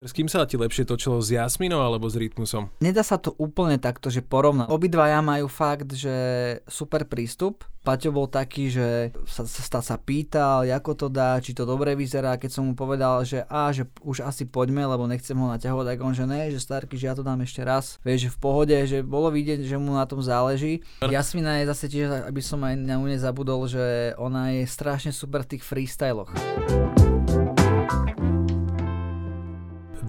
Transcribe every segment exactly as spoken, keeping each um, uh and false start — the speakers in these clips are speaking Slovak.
S kým sa ti lepšie točilo, s Jasminou alebo s Rytmusom? Nedá sa to úplne takto, že porovnať. Obidvaja majú fakt, že super prístup. Paťo bol taký, že sa, sa, sa pýtal, ako to dá, či to dobre vyzerá. Keď som mu povedal, že á, že už asi poďme, lebo nechcem ho naťahovať, tak on, že ne, že starky, že ja to dám ešte raz. Vieš, že v pohode, že bolo vidieť, že mu na tom záleží. Jasmina je zase tiež, aby som aj na mňa nezabudol, že ona je strašne super v tých freestyloch.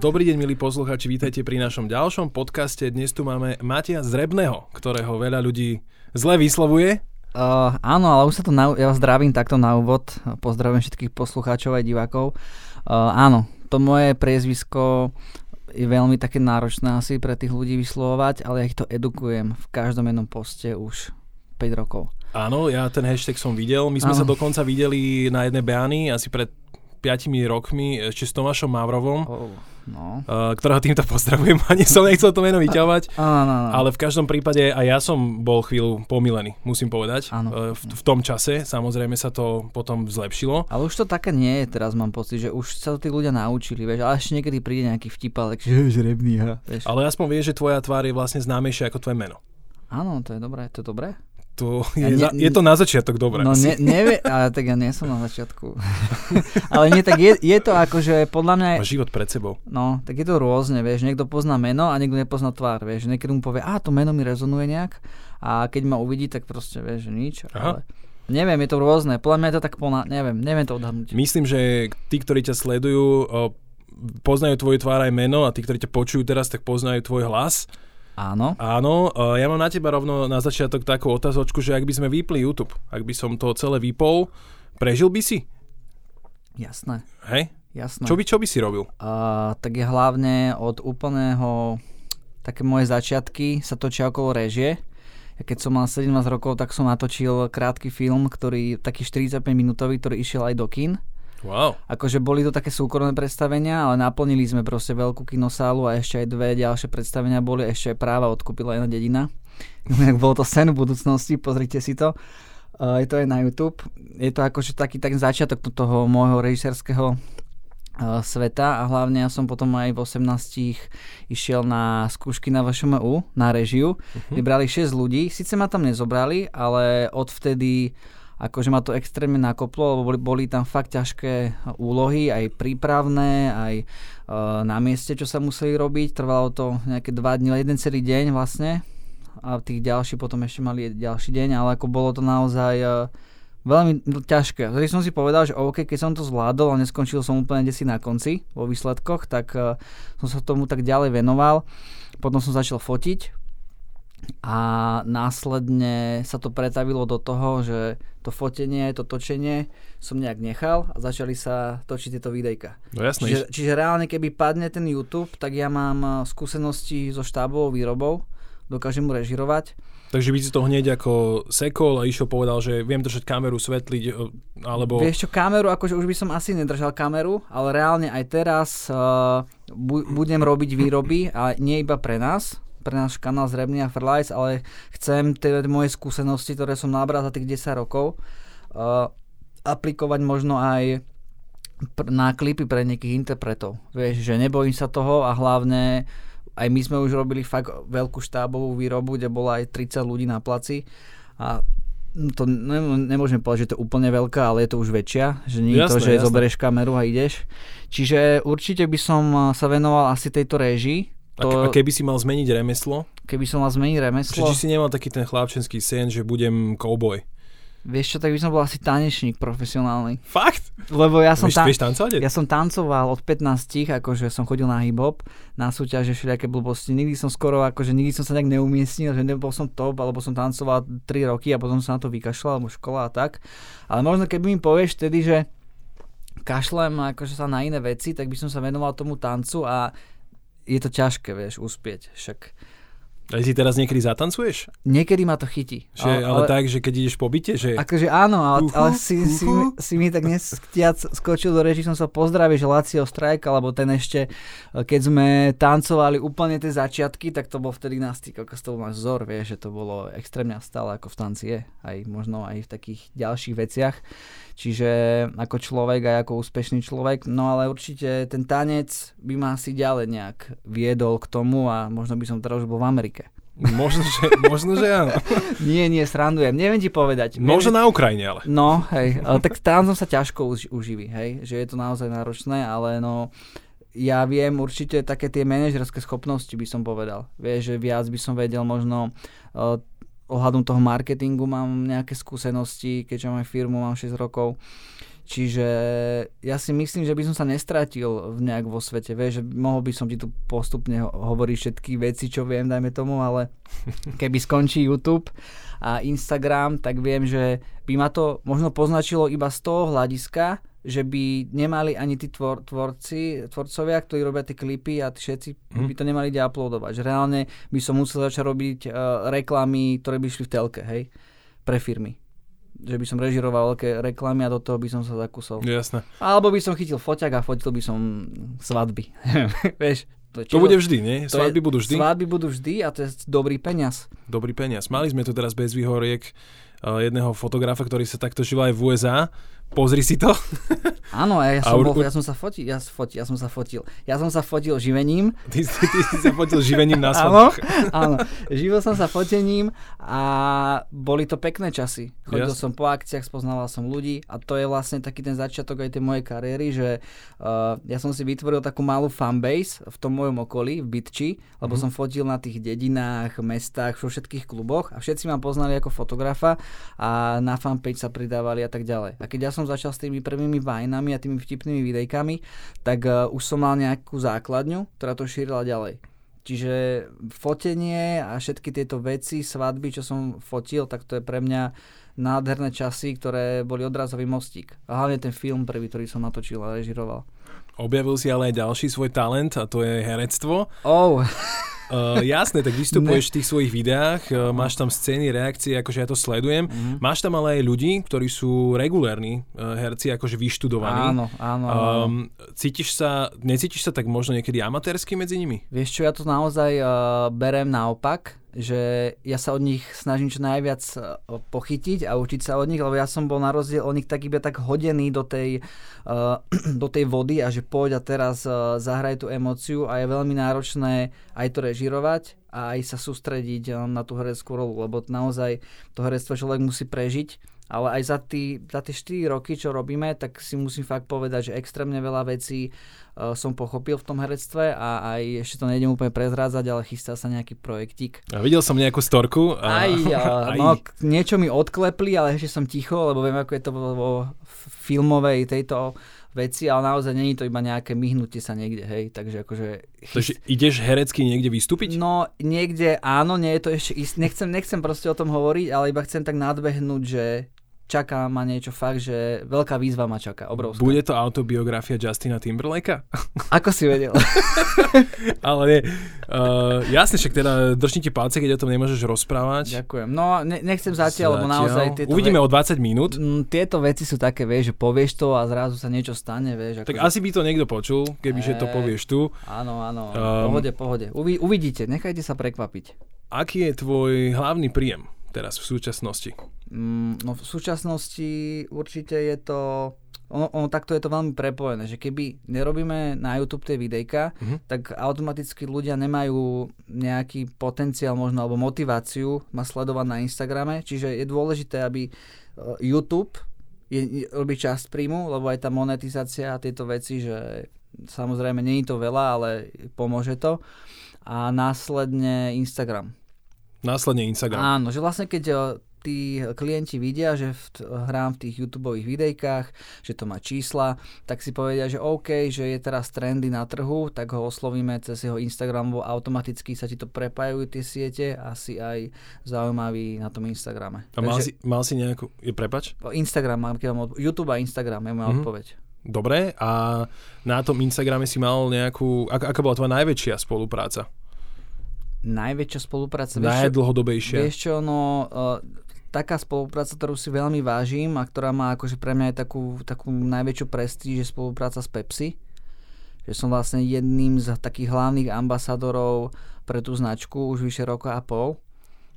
Dobrý deň, milí poslucháči, vítajte pri našom ďalšom podcaste. Dnes tu máme Mateja Zrebného, ktorého veľa ľudí zle vyslovuje. Uh, áno, ale už sa to na, ja vás zdravím takto na úvod. Pozdravím všetkých poslucháčov aj divákov. Uh, áno, to moje priezvisko je veľmi také náročné asi pre tých ľudí vyslovovať, ale ja ich to edukujem v každom jednom poste už päť rokov. Áno, ja ten hashtag som videl. My sme áno. sa dokonca videli na jednej beány asi pred piatimi rokmi, ešte s Tomášom Mavrovom, oh, no. ktorého týmto pozdravujem, ani som nechcel to meno vyťahovať, no, no, no. ale v každom prípade aj ja som bol chvíľu pomilený, musím povedať. Ano. V, v tom čase, samozrejme sa to potom zlepšilo. Ale už to také nie je teraz, mám pocit, že už sa to tí ľudia naučili, vieš, ale ešte niekedy príde nejaký vtipal, takže Zrebný, ha. Vieš. Ale aspoň vieš, že tvoja tvár je vlastne známejšia ako tvoje meno. Áno, to je dobré, to je dobré. To je, ne, za, je to na začiatok dobré. No ne, nevie, ale tak ja nie som na začiatku. Ale nie, tak je, je to akože podľa mňa... Má život pred sebou. No, tak je to rôzne, vieš. Niekto pozná meno a niekto nepozná tvár, vieš. Niekedy mu povie, a to meno mi rezonuje nejak. A keď ma uvidí, tak proste, vieš, nič. Aha. Ale neviem, je to rôzne. Podľa mňa je to tak plná... Neviem, neviem to odhadnúť. Myslím, že tí, ktorí ťa sledujú, poznajú tvoju tvár aj meno a tí, ktorí ťa počujú teraz, tak poznajú tvoj hlas. Áno. Áno, ja mám na teba rovno na začiatok takú otázočku, že ak by sme vypli YouTube, ak by som to celé vypol, prežil by si? Jasné. Hej? Jasné. Čo by, čo by si robil? Uh, tak je hlavne od úplného, také moje začiatky sa točia okolo režie. Ja keď som mal sedemnásť rokov, tak som natočil krátky film, ktorý taký štyridsaťpäť minútový, ktorý išiel aj do kín. Wow. Akože boli to také súkromné predstavenia, ale naplnili sme proste veľkú kinosálu a ešte aj dve ďalšie predstavenia boli, ešte aj práva odkúpila jedna dedina. Bol to sen v budúcnosti, pozrite si to. Uh, je to aj na YouTube. Je to akože taký, taký začiatok toho môjho režisérskeho uh, sveta a hlavne ja som potom aj v osemnástich išiel na skúšky na V Š M U, na režiu. Uh-huh. Vybrali šesť ľudí, síce ma tam nezobrali, ale odvtedy... Akože ma to extrémne nakoplo, lebo boli, boli tam fakt ťažké úlohy, aj prípravné, aj e, na mieste, čo sa museli robiť. Trvalo to nejaké dva dni, jeden celý deň vlastne. A tých ďalší potom ešte mali ďalší deň, ale ako bolo to naozaj e, veľmi ťažké. Vtedy som si povedal, že OK, keď som to zvládol a neskončil som úplne desať na konci vo výsledkoch, tak e, som sa tomu tak ďalej venoval. Potom som začal fotiť. A následne sa to pretavilo do toho, že to fotenie, to točenie som nejak nechal a začali sa točiť tieto videjka. No jasné. Čiže, čiže reálne, keby padne ten YouTube, tak ja mám skúsenosti so štábovou výrobou, dokážem mu režirovať. Takže by si to hneď ako sekol a išiel, povedal, že viem držať kameru, svetliť, alebo... Vieš čo, kameru, akože už by som asi nedržal kameru, ale reálne aj teraz uh, bu- budem robiť výroby a nie iba pre nás, pre náš kanál Zrebný a Frlice, ale chcem tie moje skúsenosti, ktoré som nabral za tých desať rokov, uh, aplikovať možno aj pr- na klipy pre nejakých interpretov. Vieš, že nebojím sa toho a hlavne aj my sme už robili fakt veľkú štábovú výrobu, kde bolo aj tridsať ľudí na placi a to ne- nemôžem povedať, že to je úplne veľká, ale je to už väčšia, že nie je to, že jasné. Zoberieš kameru a ideš. Čiže určite by som sa venoval asi tejto réžii. To... A keby si mal zmeniť remeslo? Keby som mal zmeniť remeslo? Či si nemal taký ten chlapčenský sen, že budem cowboy? Vieš čo, tak by som bol asi tanečník profesionálny. Fakt? Lebo ja som, ta... ja som tancoval od pätnástich, akože som chodil na hip-hop, na súťaže všelijaké blbosti. Nikdy som skoro, akože nikdy som sa nejak neumiestnil, že nebol som top, alebo som tancoval tri roky a potom som sa na to vykašľal, alebo škola a tak. Ale možno keby mi povieš vtedy, že kašlem akože sa na iné veci, tak by som sa venoval tomu tancu a je to ťažké, vieš, uspieť, však... A ty teraz niekedy zatancuješ? Niekedy ma to chytí. Že, ale, ale tak, že keď ideš po byte, že... Akože áno, ale, uhu, ale si, si, si mi tak nechtiac skočil do reči, som sa pozdravil, že Lacio Strajk, alebo ten ešte, keď sme tancovali úplne tie začiatky, tak to bol vtedy nástik, ako to bol náš vzor, vieš, že to bolo extrémne stále, ako v tanci je, aj možno aj v takých ďalších veciach. Čiže ako človek aj ako úspešný človek. No ale určite ten tanec by ma asi ďalej nejak viedol k tomu a možno by som teraz už bol v Amerike. Možno, že, možno, že áno. Nie, nie, srandujem. Neviem ti povedať. Možno na Ukrajine, ale. No, hej. Ale tak tam som sa ťažko už, uživí, hej. Že je to naozaj náročné, ale no, ja viem určite také tie manažerské schopnosti, by som povedal. Vieš, že viac by som vedel možno uh, ohľadom toho marketingu mám nejaké skúsenosti, keďže mám firmu, mám šesť rokov. Čiže ja si myslím, že by som sa nestratil nejak vo svete, vieš, že mohol by som ti tu postupne hovoriť všetky veci, čo viem, dajme tomu, ale keby skončí YouTube a Instagram, tak viem, že by ma to možno poznačilo iba z toho hľadiska, že by nemali ani tí tvor, tvorci, tvorcovia, ktorí robia tie klipy a všetci by to nemali ide uploadovať. Že reálne by som musel začať robiť uh, reklamy, ktoré by šli v telke, hej, pre firmy. Že by som režiroval veľké reklamy a do toho by som sa zakúsol. Jasné. Alebo by som chytil foťak a fotil by som svadby. Vieš, to, to bude vždy, nie? Svadby budú vždy. Svadby budú vždy a to je dobrý peniaz. Dobrý peniaz. Mali sme tu teraz bez výhoriek jedného fotografa, ktorý sa takto žil aj v U S A. Pozri si to. Áno, ja som, bol, ja som sa fotil, ja, foti, ja som sa fotil. Ja som sa fotil živením. Ty, ty, ty si sa fotil živením na svadbách. Áno, áno. Živil som sa fotením a boli to pekné časy. Chodil yes. som po akciách, spoznával som ľudí a to je vlastne taký ten začiatok aj tej mojej kariéry, že uh, ja som si vytvoril takú malú fanbase v tom mojom okolí, v Bytči, lebo mm-hmm. som fotil na tých dedinách, mestách, vo všetkých kluboch a všetci ma poznali ako fotografa a na fanpage sa pridávali a tak ďalej. A keď ja som Som začal s tými prvými vajnami a tými vtipnými videjkami, tak uh, už som mal nejakú základňu, ktorá to šírila ďalej. Čiže fotenie a všetky tieto veci, svadby, čo som fotil, tak to je pre mňa nádherné časy, ktoré boli odrazový mostík. A hlavne ten film prvý, ktorý som natočil a režiroval. Objavil si ale aj ďalší svoj talent a to je herectvo. Oh. Uh, jasné, tak vystupuješ v tých svojich videách, uh, máš tam scény, reakcie, akože ja to sledujem. Mm-hmm. Máš tam ale aj ľudí, ktorí sú regulárni uh, herci, akože vyštudovaní. Áno, áno. Um, cítiš sa, necítiš sa tak možno niekedy amatérsky medzi nimi? Vieš čo, ja to naozaj uh, berem naopak, že ja sa od nich snažím čo najviac pochytiť a učiť sa od nich, lebo ja som bol na rozdiel od nich tak iba tak hodený do tej, uh, do tej vody a že poď a teraz uh, zahraj tú emóciu a je veľmi náročné aj to režirovať a aj sa sústrediť uh, na tú hereckú rolu, lebo naozaj to herectvo človek musí prežiť. Ale aj za, tý, za tie štyri roky, čo robíme, tak si musím fakt povedať, že extrémne veľa vecí uh, som pochopil v tom herectve a aj ešte to nejdem úplne prezrádzať, ale chystá sa nejaký projektík. A videl som nejakú storku. A... Aj, uh, aj. No, niečo mi odklepli, ale ešte som ticho, lebo viem, ako je to vo filmovej tejto veci, ale naozaj není to iba nejaké myhnutie sa niekde, hej, takže akože... Chyst... Takže ideš herecky niekde vystúpiť? No, niekde áno, nie je to ešte ist... nechcem, nechcem proste o tom hovoriť, ale iba chcem tak nadbehnúť, že čaká ma niečo fakt, že veľká výzva ma čaká, obrovská. Bude to autobiografia Justina Timberlakea? Ako si vedel? Ale nie, uh, jasne, však teda držím ti palce, keď o tom nemôžeš rozprávať. Ďakujem, no ne- nechcem zatiaľ, lebo naozaj... Tieto Uvidíme ve- o dvadsať minút. M- tieto veci sú také, vieš, že povieš to a zrazu sa niečo stane, vieš. Ako tak že... asi by to niekto počul, kebyže to povieš tu. Áno, áno, um, pohode, pohode. Uvi- uvidíte, nechajte sa prekvapiť. Aký je tvoj hlavný príjem teraz v súčasnosti? No v súčasnosti určite je to, ono, ono takto je to veľmi prepojené, že keby nerobíme na YouTube tie videjka, mm-hmm. tak automaticky ľudia nemajú nejaký potenciál možno, alebo motiváciu ma sledovať na Instagrame, čiže je dôležité, aby YouTube je, robí časť príjmu, lebo aj tá monetizácia a tieto veci, že samozrejme nie je to veľa, ale pomôže to. A následne Instagram. Následne Instagram. Áno, že vlastne keď tí klienti vidia, že v, hrám v tých YouTubeových videjkách, že to má čísla, tak si povedia, že OK, že je teraz trendy na trhu, tak ho oslovíme cez jeho Instagram, bo automaticky sa ti to prepájajú tie siete a si aj zaujímavý na tom Instagrame. A mal, Takže, si, mal si nejakú, je prepač? Instagram, mám, keď mám odpo- YouTube a Instagram je moja mm-hmm. odpoveď. Dobre, a na tom Instagrame si mal nejakú, ak, aká bola tvoja najväčšia spolupráca? Najväčšia spolupráca. Najdlhodobejšia. Vieš čo, no, uh, taká spolupráca, ktorú si veľmi vážim a ktorá má akože pre mňa aj takú, takú najväčšiu prestíž, je spolupráca s Pepsi. Že som vlastne jedným z takých hlavných ambasadorov pre tú značku už vyše roka a pol.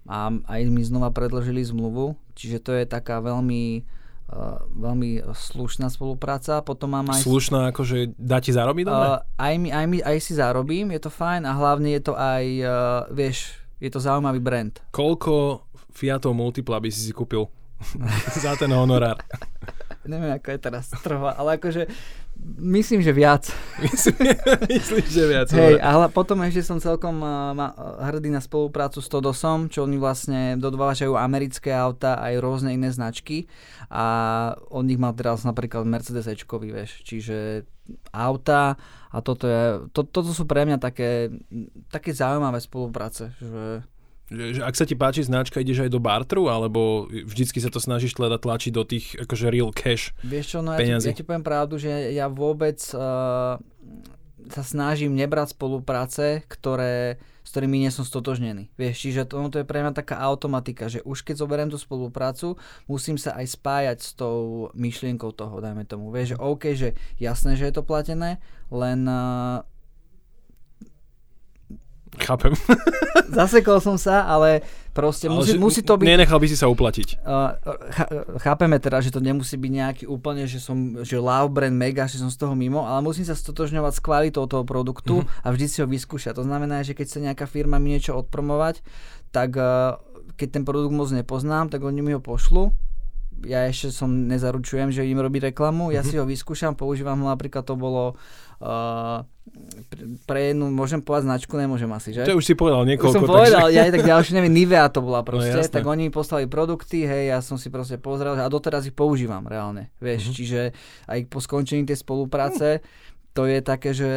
A aj mi znova predložili zmluvu. Čiže to je taká veľmi veľmi slušná spolupráca. Potom mám aj... Slušná, akože dá ti zarobiť? Uh, aj, mi, aj, mi, aj si zarobím, je to fajn a hlavne je to aj, uh, vieš, je to zaujímavý brand. Koľko Fiatov Multipla by si si kúpil za ten honorár? Neviem, ako je teraz trhová, ale akože myslím, že viac. Myslím, myslím že viac. Hej, ale potom ešte som celkom uh, ma, hrdý na spoluprácu s Todosom, čo oni vlastne dodávajú americké auta aj rôzne iné značky a od nich mal teraz napríklad Mercedes Ečkový, vieš, čiže auta a toto je, to, toto sú pre mňa také, také zaujímavé spolupráce, že... Ak sa ti páči značka, ideš aj do barteru, alebo vždycky sa to snažíš teda tlačiť do tých akože real cash peniazí? Vieš čo, no ja ti, ja ti poviem pravdu, že ja vôbec uh, sa snažím nebrať spolupráce, ktoré, s ktorými nie som stotožnený. Vieš, čiže to, no, to je pre mňa taká automatika, že už keď zoberiem tú spoluprácu, musím sa aj spájať s tou myšlienkou toho, dajme tomu. Vieš, že OK, že jasné, že je to platené, len... Uh, Chápem. Zasekol som sa, ale proste musí, ale musí to byť... Nenechal by si sa uplatiť. Uh, ch- chápeme teda, že to nemusí byť nejaký úplne, že som, že love brand mega, že som z toho mimo, ale musím sa stotožňovať s kvalitou toho produktu mm-hmm. a vždy si ho vyskúšať. To znamená, že keď sa nejaká firma mi niečo odpromovať, tak uh, keď ten produkt moc nepoznám, tak oni mi ho pošlu. Ja ešte som nezaručujem, že im robí reklamu, ja si ho vyskúšam, používam ho, napríklad to bolo uh, pre jednu, môžem povedať značku, nemôžem asi, že? To už si povedal niekoľko. Už som povedal, takže... ja tak ďalšie ja neviem, Nivea to bola proste, no, tak oni mi poslali produkty, hej, ja som si proste pozrel a doteraz ich používam reálne, vieš, uh-huh. čiže aj po skončení tej spolupráce, to je také, že...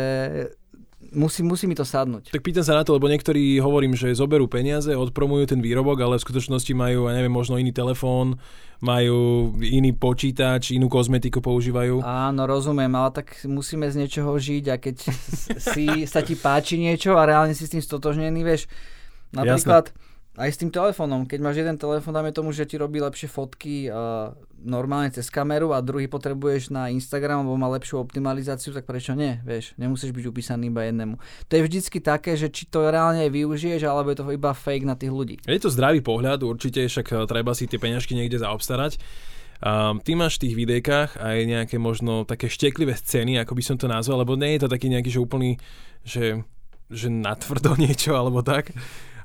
Musí, musí mi to sadnúť. Tak pýtam sa na to, lebo niektorí hovorím, že zoberú peniaze, odpromujú ten výrobok, ale v skutočnosti majú, ja neviem, možno iný telefón, majú iný počítač, inú kozmetiku používajú. Áno, rozumiem, ale tak musíme z niečoho žiť a keď si, sa ti páči niečo a reálne si s tým stotožnený, vieš, napríklad... Jasne. Aj s tým telefónom. Keď máš jeden telefón, dáme tomu, že ti robí lepšie fotky uh, normálne cez kameru a druhý potrebuješ na Instagram, alebo má lepšiu optimalizáciu, tak prečo nie? Vieš, nemusíš byť upísaný iba jednému. To je vždycky také, že či to reálne využiješ, alebo je to iba fake na tých ľudí. Je to zdravý pohľad, určite, však treba si tie peňažky niekde zaobstarať. Um, ty máš v tých videjkách aj nejaké možno také šteklivé scény, ako by som to nazval, lebo nie je to taký nejaký, že úplný, že, že natvrdo niečo, alebo tak.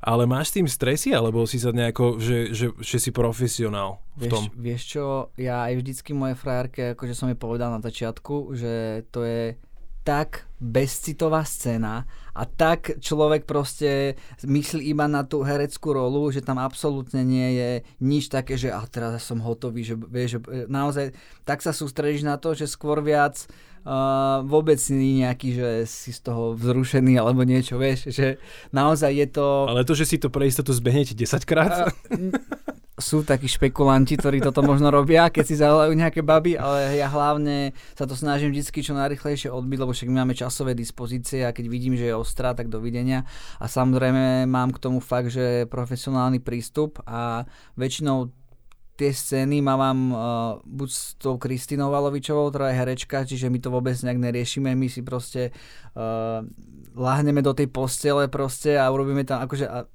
Ale máš s tým stresy, alebo si sa nejako, že, že, že si profesionál v tom? Vieš, vieš čo, ja aj vždycky moje frajerke, akože som jej povedal na začiatku, že to je tak bezcitová scéna a tak človek proste myslí iba na tú hereckú rolu, že tam absolútne nie je nič také, že a teraz som hotový, že vieš, naozaj tak sa sústredíš na to, že skôr viac uh, vôbec nie nejaký, že si z toho vzrušený alebo niečo, vieš, že naozaj je to... Ale to, že si to pre istotu zbehnete desaťkrát? Uh, sú takí špekulanti, ktorí toto možno robia, keď si zahľadajú nejaké baby, ale ja hlavne sa to snažím vždycky čo najrychlejšie odbiť, lebo však my máme časové dispozície a keď vidím, že je ostrá, tak dovidenia. A samozrejme mám k tomu fakt, že profesionálny prístup a väčšinou tie scény mám uh, buď s tou Kristýnou Valovičovou, ktorá je herečka, čiže my to vôbec nejak neriešime, my si proste uh, láhneme do tej postele proste a urobíme tam akože... A,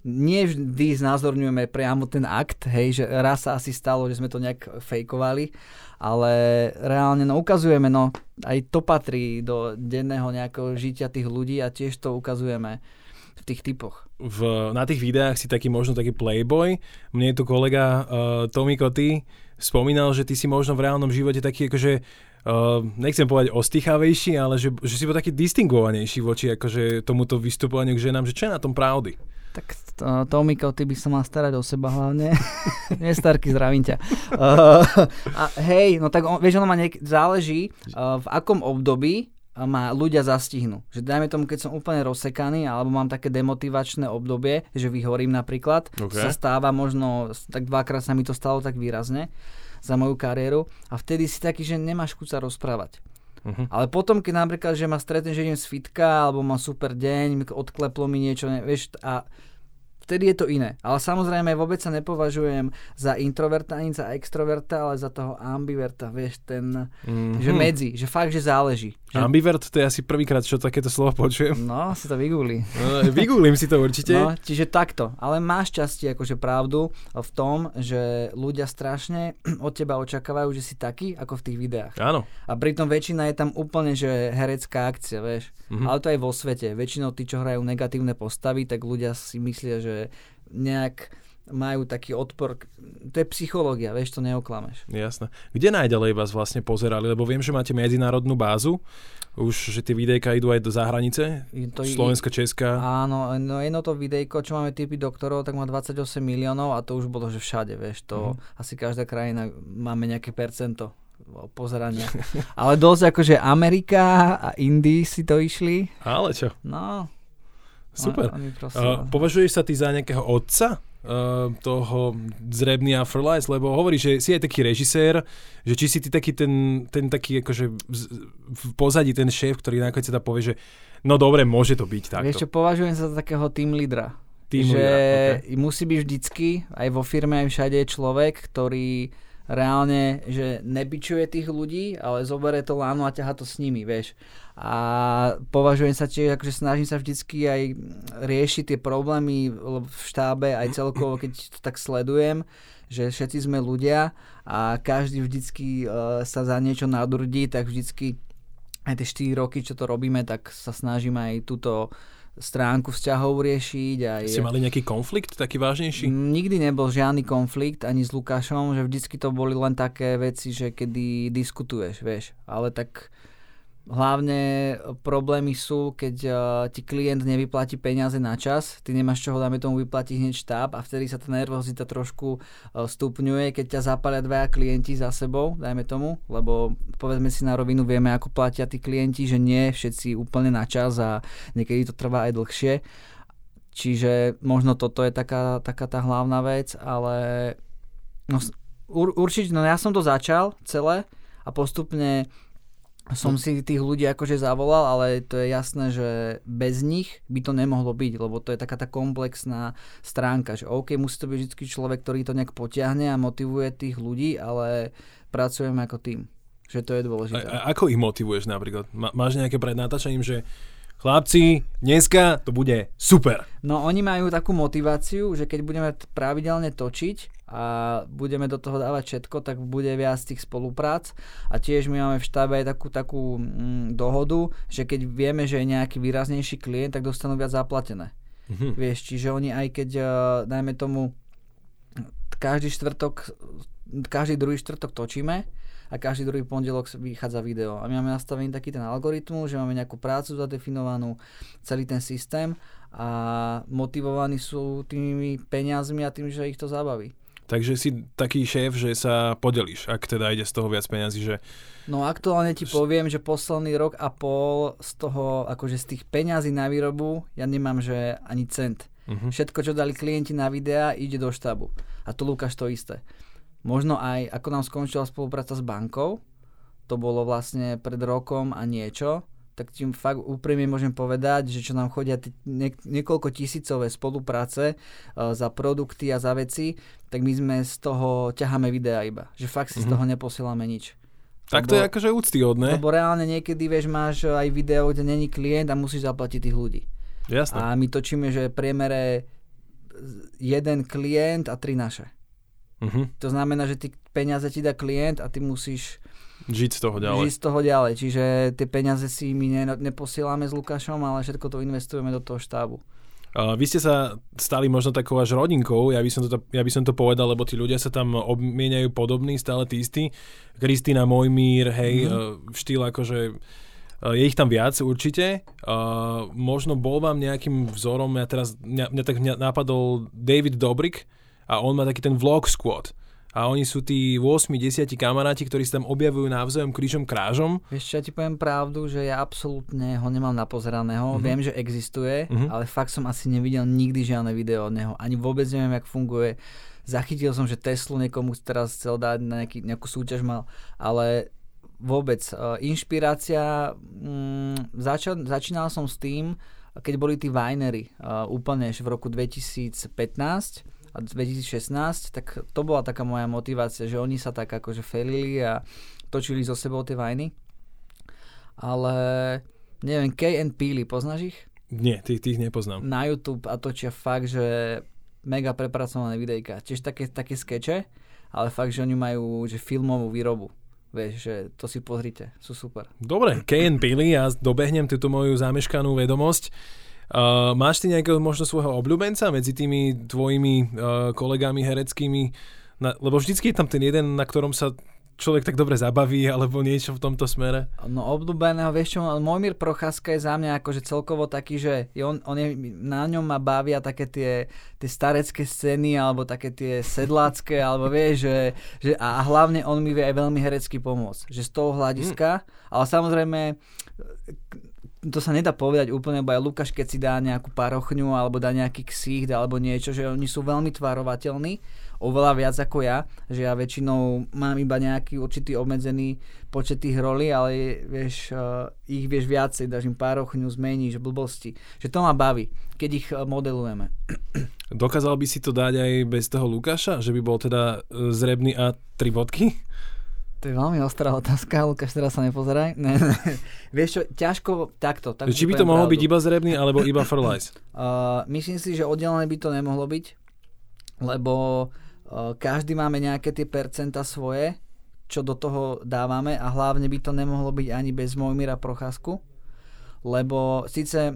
nie vždy znázorňujeme priamo ten akt, hej, že raz sa asi stalo, že sme to nejak fejkovali, ale reálne no, ukazujeme, no aj to patrí do denného nejakého žitia tých ľudí a tiež to ukazujeme v tých typoch. V, na tých videách si taký možno taký playboy. Mne tu kolega uh, Tomiko, ty spomínal, že ty si možno v reálnom živote taký akože Uh, nechcem povedať ostychavejší, ale že, že si bol taký distingovanejší voči akože tomuto vystupovaniu k ženám, že čo je na tom pravdy? Tak to, Tomiko, ty by sa mal starať o seba hlavne. Nestarky, zdravím ťa. Uh, a hej, no tak on, vieš, ono ma niek- záleží, uh, v akom období ma ľudia zastihnú. Že dajme tomu, keď som úplne rozsekaný alebo mám také demotivačné obdobie, že vyhorím napríklad, okay. sa stáva možno, tak dvakrát sa mi to stalo tak výrazne za moju kariéru a vtedy si taký, že nemáš chuť sa rozprávať. Uh-huh. Ale potom, keď napríklad, že ma stretnem, že idem z fitka alebo mám super deň, odkleplo mi niečo, ne, vieš, a v vtedy je to iné. Ale samozrejme, vôbec sa nepovažujem za introverta, ani za extroverta, ale za toho ambiverta, vieš, ten, mm-hmm. že medzi, že fakt, že záleží. Že... Ambivert, to je asi prvýkrát, čo takéto slovo počujem. No, si to vygúli. No, vygúlim si to určite. No, čiže takto. Ale máš šťastie, akože pravdu v tom, že ľudia strašne od teba očakávajú, že si taký, ako v tých videách. Áno. A pritom väčšina je tam úplne, že herecká akcia, vieš. Mm-hmm. Ale to aj vo svete. Väčšinou tí, čo hrajú negatívne postavy, tak ľudia si myslia, že nejak majú taký odpor. To je psychológia, vieš, to neoklameš. Jasné. Kde najďalej vás vlastne pozerali? Lebo viem, že máte medzinárodnú bázu. Už, že tie videjka idú aj do zahranice? Slovenska, Česka? Áno, no jedno to videjko, čo máme typy doktorov, tak má dvadsaťosem miliónov a to už bolo, že všade, vieš. To mm. asi každá krajina máme nejaké percento pozerania. Ale dosť akože Amerika a Indii si to išli. Ale čo? No... Super. Uh, považuješ sa ty za nejakého otca uh, toho Zrebný Afterlife? Lebo hovoríš, že si aj taký režisér, že či si ty taký ten, ten taký akože v pozadí ten šéf, ktorý nakoniec sa povie, že no dobre, môže to byť takto. Vieš čo, považujem sa za takého team lídra. Team že lídra, okay. Musí byť vždycky, aj vo firme, aj všade človek, ktorý reálne, že nebičuje tých ľudí, ale zoberie to láno a ťahá to s nimi, vieš. A považujem sa tiež, akože snažím sa vždycky aj riešiť tie problémy v štábe, aj celkovo, keď to tak sledujem, že všetci sme ľudia a každý vždycky uh, sa za niečo nadurdí, tak vždycky aj tie štyri roky, čo to robíme, tak sa snažím aj túto stránku vzťahov riešiť. Aj... Ste mali nejaký konflikt, taký vážnejší? Nikdy nebol žiadny konflikt, ani s Lukášom, že vždycky to boli len také veci, že kedy diskutuješ, vieš. Ale tak hlavne problémy sú, keď uh, ti klient nevyplatí peniaze na čas, ty nemáš čoho, dáme tomu vyplatiť hneď štáb a vtedy sa tá nervozita trošku uh, stupňuje, keď ťa zapália dvaja klienti za sebou, dajme tomu, lebo povedzme si na rovinu, vieme, ako platia tí klienti, že nie všetci úplne na čas a niekedy to trvá aj dlhšie. Čiže možno toto je taká, taká tá hlavná vec, ale no, ur, určite, no ja som to začal celé a postupne som si tých ľudí akože zavolal, ale to je jasné, že bez nich by to nemohlo byť, lebo to je taká tá komplexná stránka, že OK, musí to byť vždy človek, ktorý to nejak potiahne a motivuje tých ľudí, ale pracujeme ako tým, že to je dôležité. A, a ako ich motivuješ napríklad? Máš nejaké pred natáčaním, že chlapci, dneska to bude super. No oni majú takú motiváciu, že keď budeme pravidelne točiť a budeme do toho dávať všetko, tak bude viac tých spoluprác. A tiež my máme v štábe aj takú, takú mm, dohodu, že keď vieme, že je nejaký výraznejší klient, tak dostanú viac zaplatené. Mhm. Vieš, čiže oni aj keď, uh, dajme tomu, každý štvrtok, každý druhý štvrtok točíme, a každý druhý pondelok vychádza video. A my máme nastavený taký ten algoritmus, že máme nejakú prácu zadefinovanú, celý ten systém a motivovaní sú tými peniazmi a tým, že ich to zabaví. Takže si taký šéf, že sa podelíš, ak teda ide z toho viac peniazí, že... No aktuálne ti poviem, že posledný rok a pol z toho, akože z tých peňazí na výrobu, ja nemám, že ani cent. Uh-huh. Všetko, čo dali klienti na videa, ide do štábu. A tu Lukáš to isté. Možno aj, ako nám skončila spolupráca s bankou, to bolo vlastne pred rokom a niečo, tak tým fakt úprimne môžem povedať, že čo nám chodia t- niek- niekoľko tisícové spolupráce e, za produkty a za veci, tak my sme z toho ťaháme videa iba. Že fakt si mm-hmm. z toho neposielame nič. Tak lebo, to je akože úctyhodné. Lebo reálne niekedy, vieš, máš aj video, kde není klient a musíš zaplatiť tých ľudí. Jasné. A my točíme, že priemere jeden klient a tri naše. Uh-huh. To znamená, že ty peniaze ti dá klient a ty musíš žiť z toho ďalej. Žiť z toho ďalej. Čiže tie peniaze si my ne, neposielame s Lukášom, ale všetko to investujeme do toho štábu. Uh, vy ste sa stali možno takou až rodinkou, ja by som to, ja by som to povedal, lebo tí ľudia sa tam obmieniajú podobní, stále tí istí. Kristýna, Mojmír, hej, uh-huh. uh, štýl akože... Je ich tam viac určite. Uh, možno bol vám nejakým vzorom, ja teraz, mňa, mňa tak mňa napadol David Dobrik, a on má taký ten vlog squad. A oni sú tí osem desať kamaráti, ktorí sa tam objavujú navzájom krížom krážom. Vieš čo, ja ti poviem pravdu, že ja absolútne ho nemám napozeraného. Mm-hmm. Viem, že existuje, mm-hmm. ale fakt som asi nevidel nikdy žiadne video od neho. Ani vôbec neviem, jak funguje. Zachytil som, že Teslu niekomu teraz chcel dať, nejaký, nejakú súťaž mal, ale vôbec uh, inšpirácia. Um, začal, začínal som s tým, keď boli tí winery uh, úplne v roku dvetisícpätnásť a dvetisícšestnásť, tak to bola taká moja motivácia, že oni sa tak akože felili a točili so sebou tie vajny. Ale neviem, K and P, poznáš ich? Nie, tých, tých nepoznám. Na YouTube a točia fakt, že mega prepracované videjka. Tiež také, také skeče, ale fakt, že oni majú že filmovú výrobu. Vieš, že to si pozrite, sú super. Dobre, K and P, ja dobehnem túto moju zameškanú vedomosť. Uh, máš ty nejakého možno svojho obľúbenca medzi tými tvojimi uh, kolegami hereckými? Na, lebo vždycky je tam ten jeden, na ktorom sa človek tak dobre zabaví, alebo niečo v tomto smere? No obľúbeného, vieš čo, Mojmír Procházka je za mňa akože celkovo taký, že on, on je, na ňom ma bavia také tie, tie starecké scény, alebo také tie sedlácké, alebo vieš, že, že a hlavne on mi vie aj veľmi herecky pomôcť, že z toho hľadiska, mm. ale samozrejme to sa nedá povedať úplne, bo aj Lukáš, keď si dá nejakú parochňu, alebo dá nejaký ksicht, alebo niečo, že oni sú veľmi tvarovateľní, oveľa viac ako ja, že ja väčšinou mám iba nejaký určitý obmedzený počet tých rolí, ale vieš, uh, ich vieš viacej, dáš im párochňu, zmeníš, blbosti. Že to ma baví, keď ich modelujeme. Dokázal by si to dať aj bez toho Lukáša? Že by bol teda Zrebný a tri bodky? To je veľmi ostrá otázka, Lukáš, teraz sa nepozeraj. Ne, ne. Vieš čo, ťažko takto. Tak či by to mohlo pravdu byť iba Zrebný, alebo iba Frlajs? Uh, myslím si, že oddelené by to nemohlo byť, lebo každý máme nejaké tie percenta svoje, čo do toho dávame a hlavne by to nemohlo byť ani bez Mojmíra Procházku, lebo síce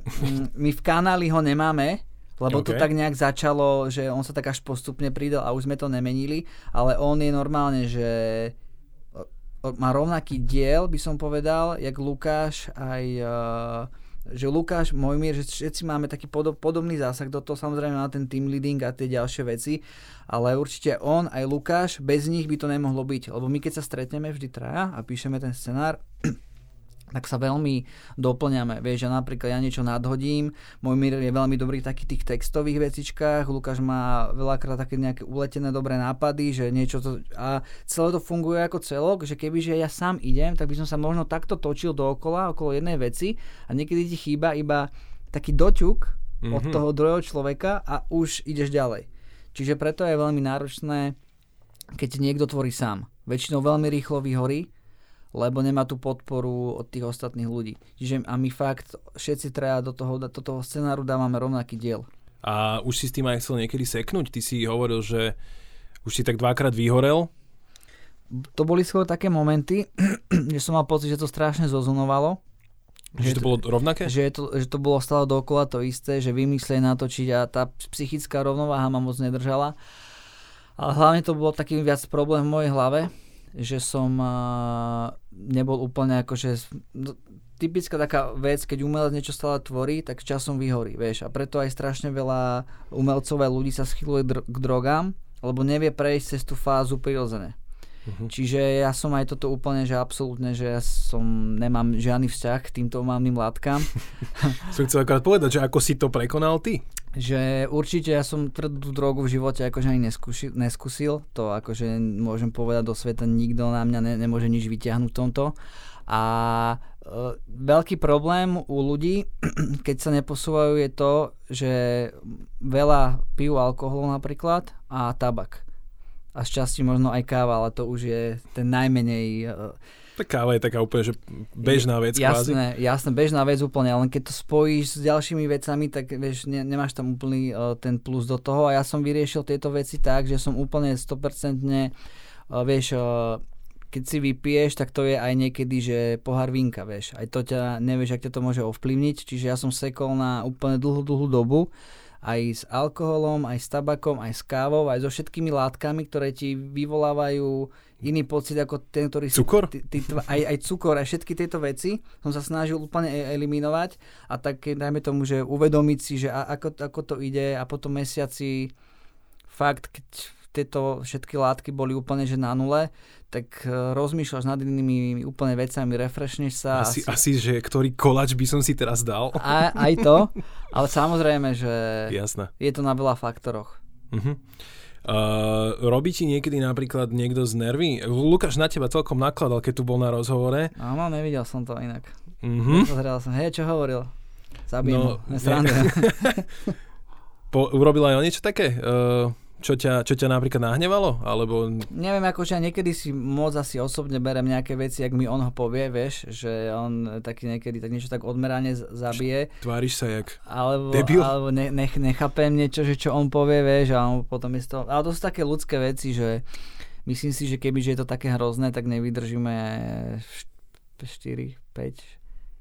my v kanáli ho nemáme, lebo okay. to tak nejak začalo, že on sa tak až postupne pridal a už sme to nemenili, ale on je normálne, že má rovnaký diel, by som povedal, jak Lukáš aj... že Lukáš, Mojmír, že všetci máme taký podob, podobný zásah do toho, samozrejme na ten team leading a tie ďalšie veci, ale určite on aj Lukáš, bez nich by to nemohlo byť, lebo my keď sa stretneme vždy traja a píšeme ten scenár, tak sa veľmi doplňame, vieš, že napríklad ja niečo nadhodím, Mojmír je veľmi dobrý v takých tých textových vecičkách, Lukáš má veľakrát také nejaké uletené dobré nápady, že niečo to, a celé to funguje ako celok, že kebyže ja sám idem, tak by som sa možno takto točil dookola, okolo jednej veci a niekedy ti chýba iba taký doťuk mm-hmm. od toho druhého človeka a už ideš ďalej. Čiže preto je veľmi náročné, keď niekto tvorí sám. Väčšinou veľmi rýchlo vyhorí, lebo nemá tú podporu od tých ostatných ľudí. Čiže a my fakt všetci traja do toho, do toho scenáru dávame rovnaký diel. A už si s tým aj chcel niekedy seknúť? Ty si hovoril, že už si tak dvakrát vyhorel? To boli skôr také momenty, že som mal pocit, že to strašne zozunovalo. Že, že to bolo rovnaké? Že to, že to bolo stále dookola to isté, že vymyslieť, natočiť a tá psychická rovnováha ma moc nedržala. Ale hlavne to bolo taký viac problém v mojej hlave, že som uh, nebol úplne akože no, typická taká vec, keď umelec niečo stále tvorí, tak časom vyhorí, vieš. A preto aj strašne veľa umelcov a ľudí sa schyluje dr- k drogám, lebo nevie prejsť cez tú fázu prirodzené. Uh-huh. Čiže ja som aj toto úplne, že absolútne, že ja som nemám žiadny vzťah k týmto umamným látkam. Som chcel akorát povedať, že ako si to prekonal ty? Že určite ja som tvrdú drogu v živote akože ani neskúšil, neskúsil, to akože môžem povedať do sveta, nikto na mňa ne, nemôže nič vyťahnuť v tomto. A e, veľký problém u ľudí, keď sa neposúvajú, je to, že veľa pijú alkohol napríklad a tabak. A z časti možno aj káva, ale to už je ten najmenej... E, Tá káva je taká úplne, že bežná vec. Jasné, kvázi. Jasné, bežná vec úplne, ale keď to spojíš s ďalšími vecami, tak vieš, ne, nemáš tam úplný uh, ten plus do toho a ja som vyriešil tieto veci tak, že som úplne sto percent uh, vieš, uh, keď si vypiješ, tak to je aj niekedy, že pohár vínka, vieš, aj to ťa, nevieš, ak ťa to môže ovplyvniť, čiže ja som sekol na úplne dlhú, dlhú dobu, aj s alkoholom, aj s tabakom, aj s kávou, aj so všetkými látkami, ktoré ti vyvolávajú iný pocit ako ten, ktorý... Cukor? Si, ty, ty, aj, aj cukor, aj všetky tieto veci som sa snažil úplne eliminovať a tak dajme tomu, že uvedomiť si, že a, ako, ako to ide a potom mesiaci fakt, keď tieto všetky látky boli úplne že na nule, tak rozmýšľaš nad inými úplne vecami, refreshneš sa. Asi, asi, asi že ktorý koláč by som si teraz dal. A, aj to, ale samozrejme, že Jasné. je to na veľa faktoroch. Uh-huh. Uh, robí ti niekedy napríklad niekto z nervy? Lukáš na teba celkom nakladal, keď tu bol na rozhovore. Áno, nevidel som to inak. Mm-hmm. Zahral som, hej, čo hovoril? Zabijem no, po, urobila aj niečo také, čo ťa, čo ťa napríklad nahnevalo? Alebo... Neviem, akože ja niekedy si moc asi osobne berem nejaké veci, ak mi on ho povie, vieš, že on taký niekedy tak niečo tak odmerane zabije. Tváriš sa jak alebo, debil. Alebo ne, nech, nechápem niečo, že čo on povie, vieš, a on potom je to... Ale to sú také ľudské veci, že myslím si, že kebyže je to také hrozné, tak nevydržíme štyri, päť...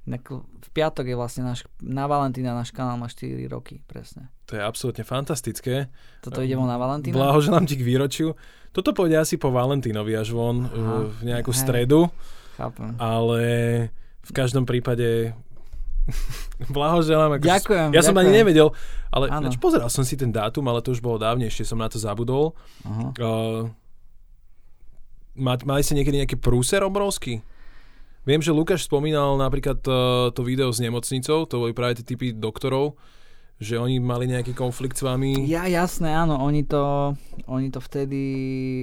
V piatok je vlastne náš, na Valentína náš kanál má štyri roky, presne. To je absolútne fantastické. Toto ideme na Valentína? Blahoželám ti k výročiu. Toto pôjde asi po Valentínovi až von. Aha, v nejakú hej, stredu. Chápem. Ale v každom prípade blahoželám. Ako ďakujem. Ja ďakujem. Som ani nevedel, ale nač, pozeral som si ten dátum, ale to už bolo dávnejšie, som na to zabudol. Aha. Uh, mali ste niekedy nejaký prúser obrovský? Viem, že Lukáš spomínal napríklad uh, to video s nemocnicou, to boli práve tie typy doktorov, že oni mali nejaký konflikt s vami. Ja, jasné, áno, oni to, oni to vtedy,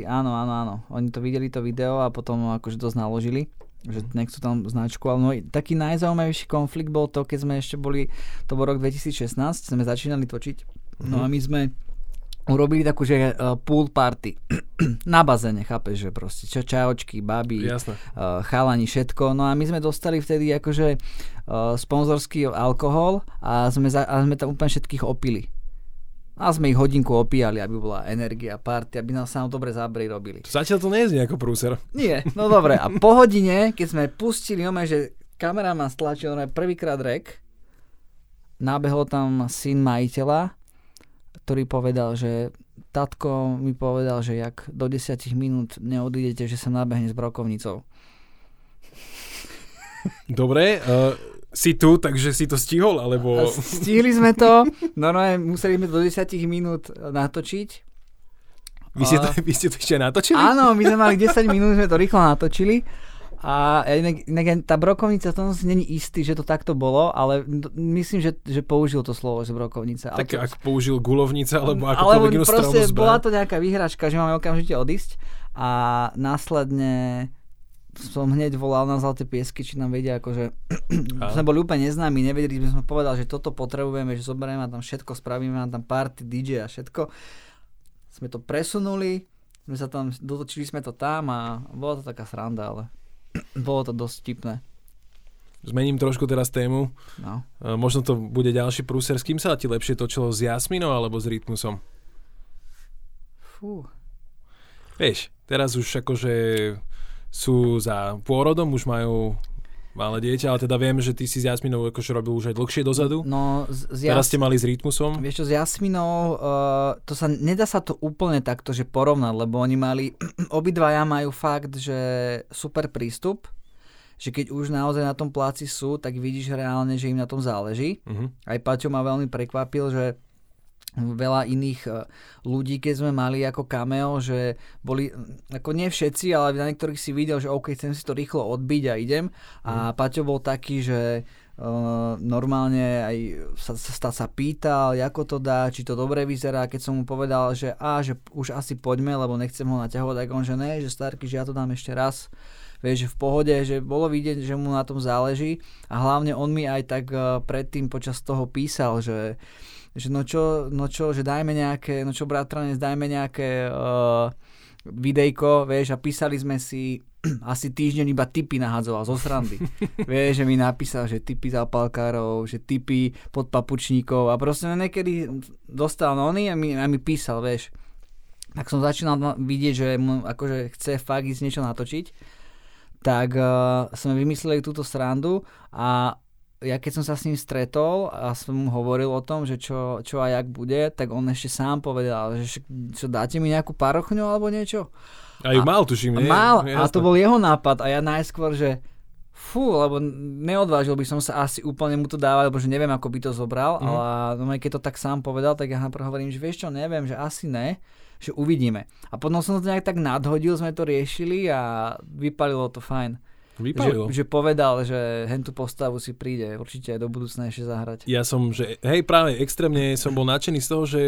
áno, áno, áno, oni to videli to video a potom akože dosť naložili, že nechcú tam značku, ale no, taký najzaujímavejší konflikt bol to, keď sme ešte boli, to bol rok dvetisícšestnásť, sme začínali točiť, no a my sme urobili takú, že uh, pool party na bazéne, chápeš, že proste ča, čajočky, babi, uh, chalani, všetko. No a my sme dostali vtedy akože uh, sponzorský alkohol a sme, za, a sme tam úplne všetkých opili. A sme ich hodinku opíjali, aby bola energia, party, aby nás sa nám dobre zábry robili. Zatiaľ to nie je nejako prúser. Nie, no dobre. A po hodine, keď sme pustili, no, že kameraman stlačil prvýkrát rek, nabehol tam syn majiteľa, ktorý povedal, že tatko mi povedal, že jak do desať minút neodídete, že sa nabehne s brokovnicou. Dobre, uh, si tu, takže si to stihol, alebo... Stihli sme to, no no, museli sme do desať minút natočiť. Vy ste to, uh, vy ste to ešte natočili? Áno, my sme mali desať minút, sme to rýchlo natočili. A inak, inak tá brokovnica, to není istý, že to takto bolo, ale myslím, že, že použil to slovo, že brokovnica. Tak ale to, ak použil guľovnica, alebo akokoľvek inú stranu zbá. Ale bola to nejaká výhračka, že máme okamžite odísť a následne som hneď volal na Zlaté piesky, či nám vedia, akože sme boli úplne neznámi, nevedeli, sme povedal, že toto potrebujeme, že zoberieme tam všetko, spravíme tam party, dý džej a všetko. Sme to presunuli, sme sa tam, dotočili sme to tam a bola to taká sranda, ale... Bolo to dosť vtipné. Zmením trošku teraz tému. No. Možno to bude ďalší prúser. S kým sa ti lepšie točilo? S Jasminou alebo s Rytmusom? Fú. Vieš, teraz už akože sú za pôrodom, už majú malé dieťa, ale teda viem, že ty si s Jasminou akože robil už aj dlhšie dozadu. No, z Jas... Teraz ste mali s Rytmusom. Vieš čo, s Jasminou, uh, to sa, nedá sa to úplne takto, že porovnať, lebo oni mali, obidvaja majú fakt, že super prístup, že keď už naozaj na tom pláci sú, tak vidíš reálne, že im na tom záleží. Uh-huh. Aj Paťo ma veľmi prekvapil, že veľa iných ľudí, keď sme mali ako cameo, že boli, ako nie všetci, ale na niektorých si videl, že OK, chcem si to rýchlo odbiť a idem. A mm. Paťo bol taký, že uh, normálne aj sa, sa, sa pýtal, ako to dá, či to dobre vyzerá. Keď som mu povedal, že á, že už asi poďme, lebo nechcem ho naťahovať, tak on, že ne, že starky, že ja to dám ešte raz. Vieš, že v pohode, že bolo vidieť, že mu na tom záleží. A hlavne on mi aj tak uh, predtým počas toho písal, že že no čo, no čo, že dajme nejaké, no čo bratranec, dajme nejaké uh, videjko, vieš, a písali sme si asi týždeň iba tipy nahadzoval zo srandy. Vieš, že mi napísal, že tipy zápalkárov, že tipy podpapučníkov a proste niekedy dostal nony a mi, a mi písal, vieš. Tak som začínal vidieť, že mu akože chce fakt ísť niečo natočiť, tak uh, sme vymysleli túto srandu a ja keď som sa s ním stretol a som mu hovoril o tom, že čo, čo a jak bude, tak on ešte sám povedal, že čo, dáte mi nejakú parochňu alebo niečo? A ju mal, tuším. Nie? Mal Jasne. A to bol jeho nápad a ja najskôr, že fú, lebo neodvážil by som sa asi úplne mu to dávať, lebo že neviem, ako by to zobral, mm. ale no, keď to tak sám povedal, tak ja najprv hovorím, že vieš čo, neviem, že asi ne, že uvidíme. A potom som to nejak tak nadhodil, sme to riešili a vypalilo to fajn. Vypálil. Že, že povedal, že hentu postavu si príde, určite aj do budúcna ešte zahrať. Ja som, že hej, práve extrémne som bol nadšený z toho, že,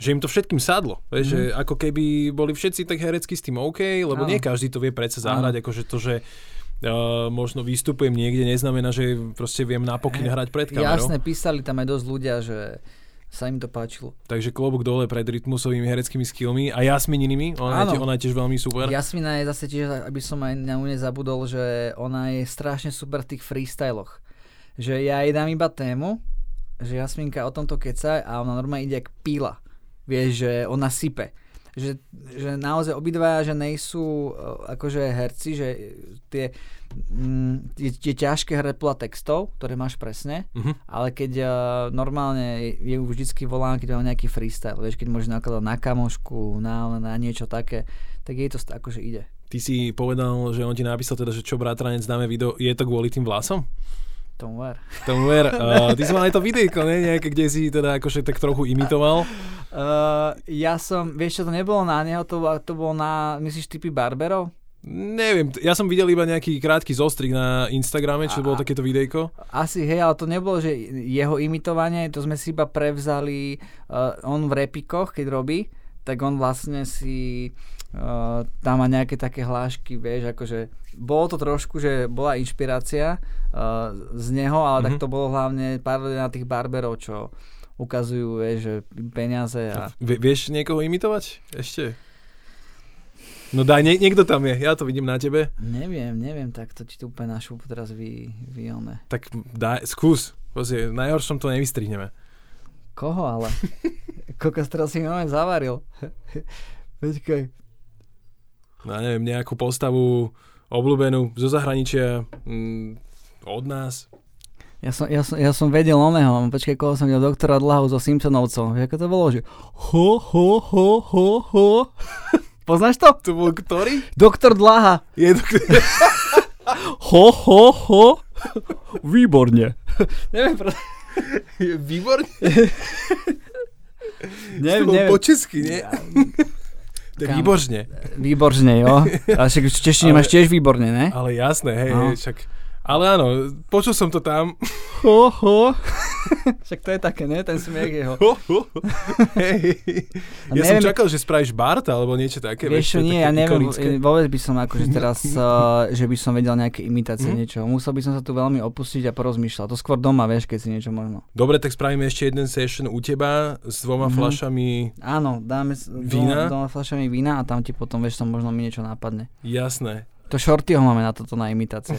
že im to všetkým sadlo. Vieš, mm. že ako keby boli všetci tak herecky s tým OK, lebo Áno. nie každý to vie predsa zahrať, Áno. akože to, že Uh, možno vystupujem niekde, neznamená, že proste viem napokyn hrať pred kamerou. Jasne, písali tam aj dosť ľudia, že sa im to páčilo. Takže klobúk dole pred rytmusovými hereckými skillmi a Jasmininými, ona, je, ona je tiež veľmi super. Jasmina je zase tiež, aby som aj na mňa zabudol, že ona je strašne super v tých freestyloch. Že ja jej dám iba tému, že Jasminka o tomto keca a ona normálne ide jak píla. Vieš, že ona sype. Že, že naozaj obidva, že nejsú akože herci, že tie, mm, je, je ťažké hrať podľa textov, ktoré máš presne, uh-huh. ale keď uh, normálne je už vždycky volám, keď mám nejaký freestyle, vieš, keď môžeš nakladať na kamošku, na, na niečo také, tak jej to akože ide. Ty si povedal, že on ti napísal teda, že čo bratranec dáme video, je to kvôli tým vlasom? Tom ver. Tom ver. Uh, ty si mal aj to videjko, ne? Nejaké, kde si teda akože tak trochu imitoval. Uh, ja som, vieš čo, to nebolo na neho, to, to bolo na, myslíš, typy barberov? Neviem, ja som videl iba nejaký krátky zostrik na Instagrame, čo a, bolo takéto videjko. Asi, hej, ale to nebolo, že jeho imitovanie, to sme si iba prevzali, uh, on v repikoch, keď robí, tak on vlastne si uh, tam má nejaké také hlášky, vieš, akože bolo to trošku, že bola inšpirácia uh, z neho, ale mm-hmm. tak to bolo hlavne pár ľudí na tých barberov, čo ukazujú, vieš, že peniaze a... V, vieš niekoho imitovať? Ešte? No daj, nie, niekto tam je, ja to vidím na tebe. Neviem, neviem, tak to ti to úplne na šup teraz vy, vy one. Tak daj, skús, proste, najhoršom to nevystrihneme. Koho ale? Koľko teraz si mnohem zavaril. Počkaj. No neviem, nejakú postavu obľúbenú zo zahraničia, mm, od nás. Ja som, ja, som, ja som vedel oného, počkaj, koho som vedel, doktora Dlahu zo Simpsonovcov. Ako to bolo, že ho, ho, ho, ho, ho. Poznáš to? To bol ktorý? Doktor Dlaha. Je doktor... ho, ho, ho. Výborne. Neviem, proste... Výborne? Neviem, neviem. Po česky, nie? Kam? Výborne. Výborne, jo. Ale však v češtine máš tiež výborne, ne? Ale jasné, hej, no. hej, však... Ale áno, počul som to tam. Ho, ho. Však to je také, ne? Ten smiech jeho. Ho, ho. Hej. Ja neviem, som čakal, že spravíš Barta, alebo niečo také. Vieš čo, nie, ja neviem, ikonické. Vôbec by som akože teraz, uh, že by som vedel nejaké imitácie mm. niečoho. Musel by som sa tu veľmi opustiť a porozmýšľať. To skôr doma, vieš, keď si niečo možno. Dobre, tak spravíme ešte jeden session u teba s dvoma mm. fľašami Áno, dáme s dvoma, dvoma fľašami vína a tam ti potom, vieš, tam možno mi niečo nápadne. Jasné. To šorty ho máme na toto, na imitácie.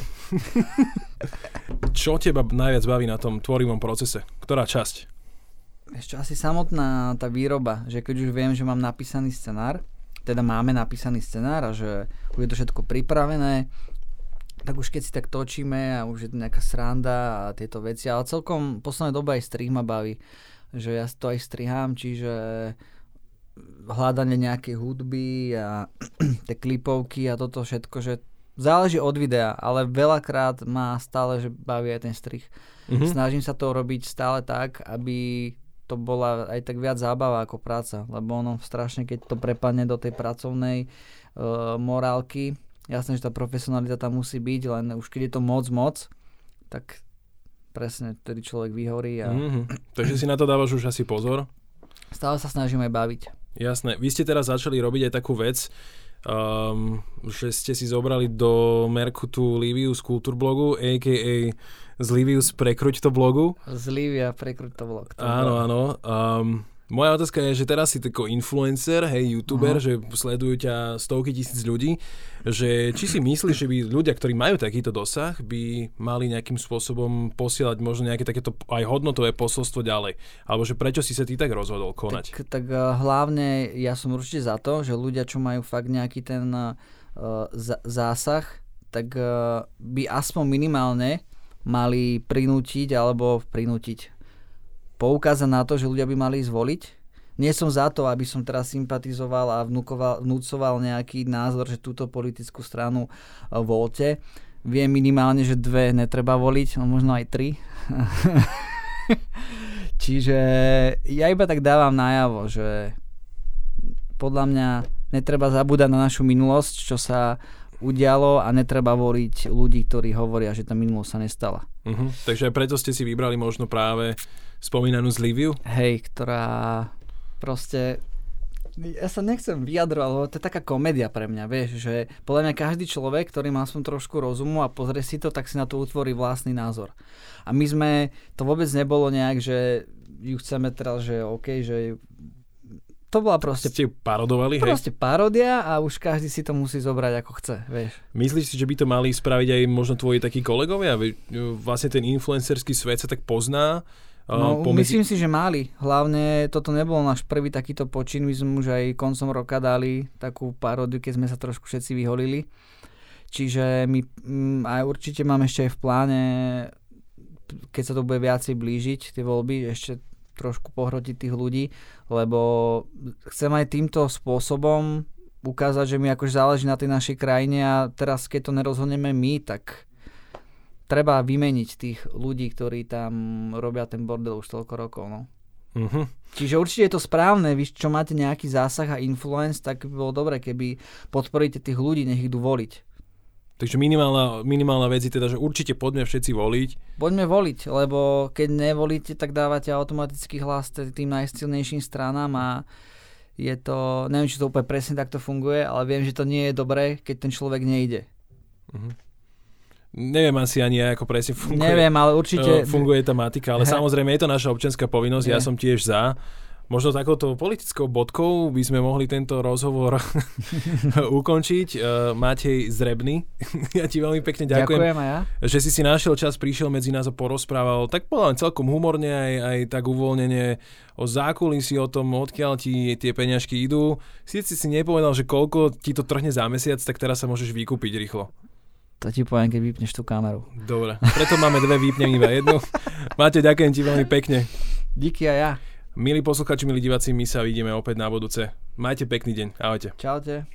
Čo teba najviac baví na tom tvorivom procese? Ktorá časť? Ešte asi samotná tá výroba, že keď už viem, že mám napísaný scenár, teda máme napísaný scenár a že už je to všetko pripravené, tak už keď si tak točíme a už je to nejaká sranda a tieto veci, ale celkom posledná doba aj strih ma baví, že ja to aj strihám, čiže... hľadanie nejakej hudby a tie klipovky a toto všetko, že záleží od videa, ale veľakrát ma stále, že baví aj ten strih. Mm-hmm. Snažím sa to robiť stále tak, aby to bola aj tak viac zábava ako práca, lebo ono strašne, keď to prepadne do tej pracovnej uh, morálky, jasné, že tá profesionalita tam musí byť, len už keď je to moc, moc, tak presne, ktorý človek vyhorí. A... Mm-hmm. Takže si na to dávaš už asi pozor? Stále sa snažíme baviť. Jasné. Vy ste teraz začali robiť aj takú vec, um, že ste si zobrali do Merkutu Livius kultúrblogu, á ká á z Livius prekruť to blogu. Z Livia prekruť to blog. To áno, blog. áno. Um, moja otázka je, že teraz si tako influencer, hej, youtuber, uh-huh. že sledujú ťa stovky tisíc ľudí, že či si myslíš, že by ľudia, ktorí majú takýto dosah, by mali nejakým spôsobom posielať možno nejaké takéto aj hodnotové posolstvo ďalej? Alebo že prečo si sa ty tak rozhodol konať? Tak, tak hlavne ja som určite za to, že ľudia, čo majú fakt nejaký ten uh, z- zásah, tak uh, by aspoň minimálne mali prinútiť alebo prinútiť. poukázať na to, že ľudia by mali ísť voliť. Nie som za to, aby som teraz sympatizoval a vnúkoval, vnúcoval nejaký názor, že túto politickú stranu voľte. Viem minimálne, že dve netreba voliť, no možno aj tri. Čiže ja iba tak dávam najavo, že podľa mňa netreba zabúdať na našu minulosť, čo sa udialo a netreba voliť ľudí, ktorí hovoria, že tá minulosť sa nestala. Uh-huh. Takže preto ste si vybrali možno práve spomínanú z Liviu? Hej, ktorá proste... Ja sa nechcem vyjadrovať, lebo to je taká komédia pre mňa, vieš, že podľa mňa každý človek, ktorý má som trošku rozumu a pozrie si to, tak si na to utvorí vlastný názor. A my sme, to vôbec nebolo nejak, že ju chceme teraz, že OK, že to bola proste... Ste parodovali, hej? Proste parodia a už každý si to musí zobrať ako chce, vieš. Myslíš si, že by to mali spraviť aj možno tvoji takí kolegovia? Vlastne ten influencerský svet sa tak pozná. No, pomedzi... Myslím si, že mali. Hlavne toto nebol náš prvý takýto počin. My sme už aj koncom roka dali takú paródiu, keď sme sa trošku všetci vyholili. Čiže my aj určite máme ešte aj v pláne, keď sa to bude viacej blížiť, tie voľby, ešte trošku pohrotiť tých ľudí, lebo chcem aj týmto spôsobom ukázať, že mi akože záleží na tej našej krajine a teraz, keď to nerozhodneme my, tak... Treba vymeniť tých ľudí, ktorí tam robia ten bordel už toľko rokov. No. Uh-huh. Čiže určite je to správne, vy čo máte nejaký zásah a influence, tak by bolo dobre, keby podporíte tých ľudí, nech idú voliť. Takže minimálna, minimálna vec je teda, že určite poďme všetci voliť. Poďme voliť, lebo keď nevolíte, tak dávate automaticky hlas tým najsilnejším stranám a je to, neviem, či to úplne presne takto funguje, ale viem, že to nie je dobré, keď ten človek nejde. Uh-huh. Neviem asi ani ja, ako presne funguje, Neviem, ale určite... funguje tá matika, ale He. samozrejme je to naša občianska povinnosť, He. ja som tiež za. Možno takouto politickou bodkou by sme mohli tento rozhovor ukončiť. Matej Zrebný, ja ti veľmi pekne ďakujem, ďakujem ja. že si si našiel čas, prišiel medzi nás a porozprával, tak podľa mňa celkom humorne, aj, aj tak uvoľnenie o zákulisí, o tom, odkiaľ ti tie peňažky idú. Sice si nepovedal, že koľko ti to trhne za mesiac, tak teraz sa môžeš vykúpiť rýchlo. To ti poviem, keď vypneš tú kameru. Dobre, preto máme dve, vypnem iba jednu. Matej, ďakujem ti veľmi pekne. Díky a ja. Milí posluchači, milí diváci, my sa vidíme opäť na budúce. Majte pekný deň. Ahojte. Čaute.